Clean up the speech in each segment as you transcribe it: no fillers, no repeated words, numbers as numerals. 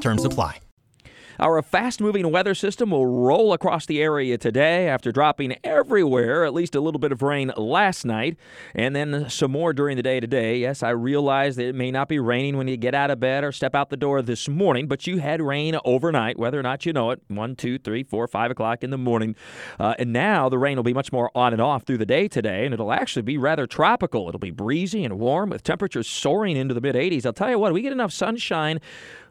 Terms apply. Our fast-moving weather system will roll across the area today after dropping everywhere, at least a little bit of rain last night, and then some more during the day today. Yes, I realize that it may not be raining when you get out of bed or step out the door this morning, but you had rain overnight, whether or not you know it, 1, 2, 3, 4, 5 o'clock in the morning. And now the rain will be much more on and off through the day today, and it'll actually be rather tropical. It'll be breezy and warm with temperatures soaring into the mid-80s. I'll tell you what, we get enough sunshine.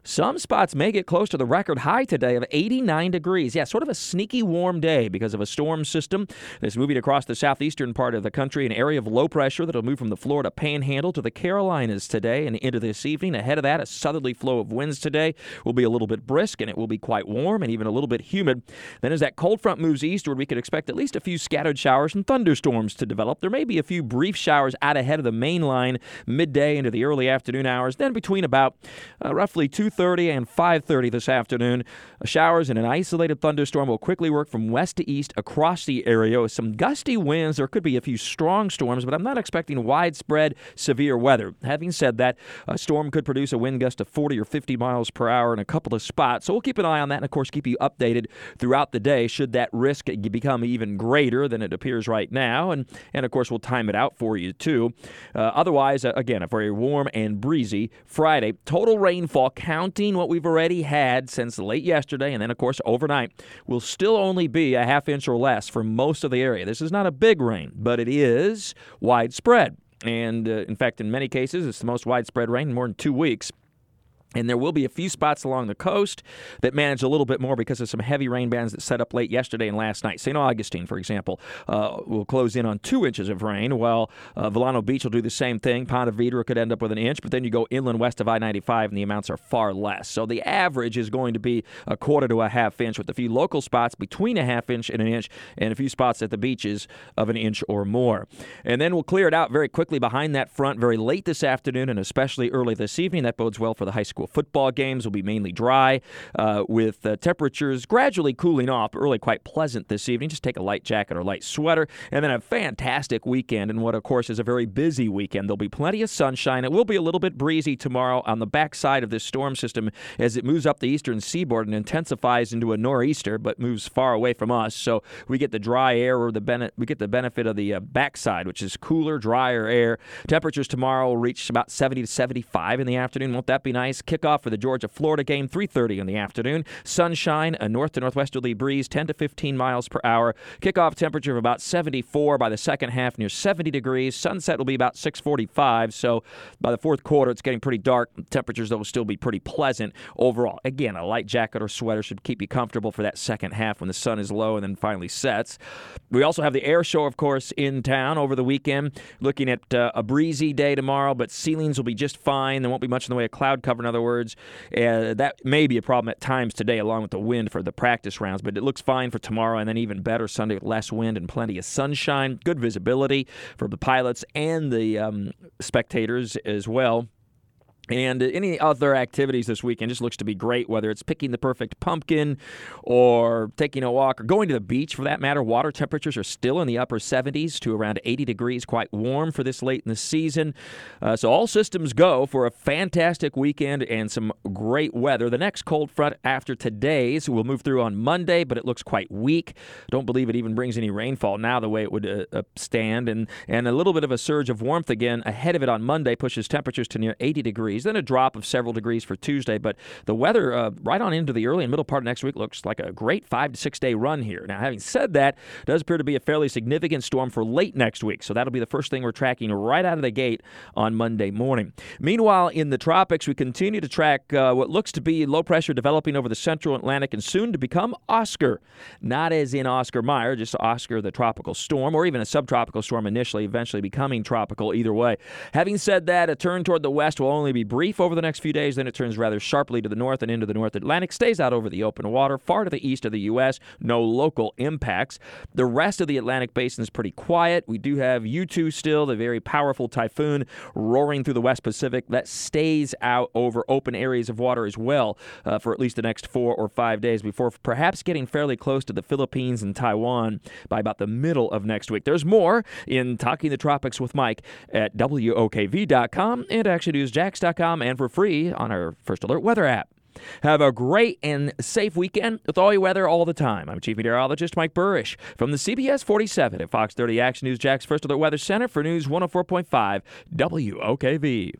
Some spots may get close to the record high today of 89 degrees. Yeah, sort of a sneaky warm day because of a storm system that's moving across the southeastern part of the country, an area of low pressure that'll move from the Florida Panhandle to the Carolinas today and into this evening. Ahead of that, a southerly flow of winds today will be a little bit brisk, and it will be quite warm and even a little bit humid. Then as that cold front moves eastward, we could expect at least a few scattered showers and thunderstorms to develop. There may be a few brief showers out ahead of the main line midday into the early afternoon hours, then between about roughly 2:30 and 5:30 this afternoon. Showers and an isolated thunderstorm will quickly work from west to east across the area with some gusty winds. There could be a few strong storms, but I'm not expecting widespread severe weather. Having said that, a storm could produce a wind gust of 40 or 50 miles per hour in a couple of spots. So we'll keep an eye on that and, of course, keep you updated throughout the day should that risk become even greater than it appears right now. And of course, we'll time it out for you, too. Otherwise, again, a very warm and breezy Friday. Total rainfall counting what we've already had since late yesterday and then, of course, overnight, will still only be a half inch or less for most of the area. This is not a big rain, but it is widespread. And, in fact, in many cases, it's the most widespread rain in more than 2 weeks. And there will be a few spots along the coast that manage a little bit more because of some heavy rain bands that set up late yesterday and last night. St. Augustine, for example, will close in on 2 inches of rain, while Volcano Beach will do the same thing. Ponte Vedra could end up with an inch, but then you go inland west of I-95 and the amounts are far less. So the average is going to be a quarter to a half inch, with a few local spots between a half inch and an inch, and a few spots at the beaches of an inch or more. And then we'll clear it out very quickly behind that front very late this afternoon and especially early this evening. That bodes well for the high school football games. Will be mainly dry with temperatures gradually cooling off, but really quite pleasant this evening. Just take a light jacket or light sweater, and then a fantastic weekend, and what, of course, is a very busy weekend. There'll be plenty of sunshine. It will be a little bit breezy tomorrow on the backside of this storm system as it moves up the eastern seaboard and intensifies into a nor'easter, but moves far away from us. So we get the dry air, or we get the benefit of the backside, which is cooler, drier air. Temperatures tomorrow will reach about 70 to 75 in the afternoon. Won't that be nice? Kickoff for the Georgia-Florida game, 3:30 in the afternoon. Sunshine, a north to northwesterly breeze, 10 to 15 miles per hour. Kickoff temperature of about 74 by the second half, near 70 degrees. Sunset will be about 6:45, so by the fourth quarter, it's getting pretty dark. Temperatures, though, will still be pretty pleasant overall. Again, a light jacket or sweater should keep you comfortable for that second half when the sun is low and then finally sets. We also have the air show, of course, in town over the weekend. Looking at a breezy day tomorrow, but ceilings will be just fine. There won't be much in the way of cloud cover, in other words. That may be a problem at times today, along with the wind for the practice rounds, but it looks fine for tomorrow, and then even better Sunday with less wind and plenty of sunshine. Good visibility for the pilots and the spectators as well. And any other activities this weekend just looks to be great, whether it's picking the perfect pumpkin or taking a walk or going to the beach, for that matter. Water temperatures are still in the upper 70s to around 80 degrees, quite warm for this late in the season. So all systems go for a fantastic weekend and some great weather. The next cold front after today's will move through on Monday, but it looks quite weak. Don't believe it even brings any rainfall now the way it would stand. And a little bit of a surge of warmth again ahead of it on Monday pushes temperatures to near 80 degrees. Then a drop of several degrees for Tuesday, but the weather right on into the early and middle part of next week looks like a great 5 to 6 day run here. Now, having said that, it does appear to be a fairly significant storm for late next week, so that'll be the first thing we're tracking right out of the gate on Monday morning. Meanwhile, in the tropics, we continue to track what looks to be low pressure developing over the central Atlantic and soon to become Oscar. Not as in Oscar Meyer, just Oscar the tropical storm, or even a subtropical storm initially, eventually becoming tropical either way. Having said that, a turn toward the west will only be be brief over the next few days, then it turns rather sharply to the north and into the North Atlantic, stays out over the open water, far to the east of the U.S., no local impacts. The rest of the Atlantic Basin is pretty quiet. We do have U2 still, the very powerful typhoon roaring through the West Pacific. That stays out over open areas of water as well for at least the next 4 or 5 days before perhaps getting fairly close to the Philippines and Taiwan by about the middle of next week. There's more in Talking the Tropics with Mike at WOKV.com and ActionNewsJax.com and for free on our First Alert Weather app. Have a great and safe weekend with all your weather all the time. I'm Chief Meteorologist Mike Burrish from the CBS 47 at Fox 30 Action News Jack's First Alert Weather Center for News 104.5 WOKV.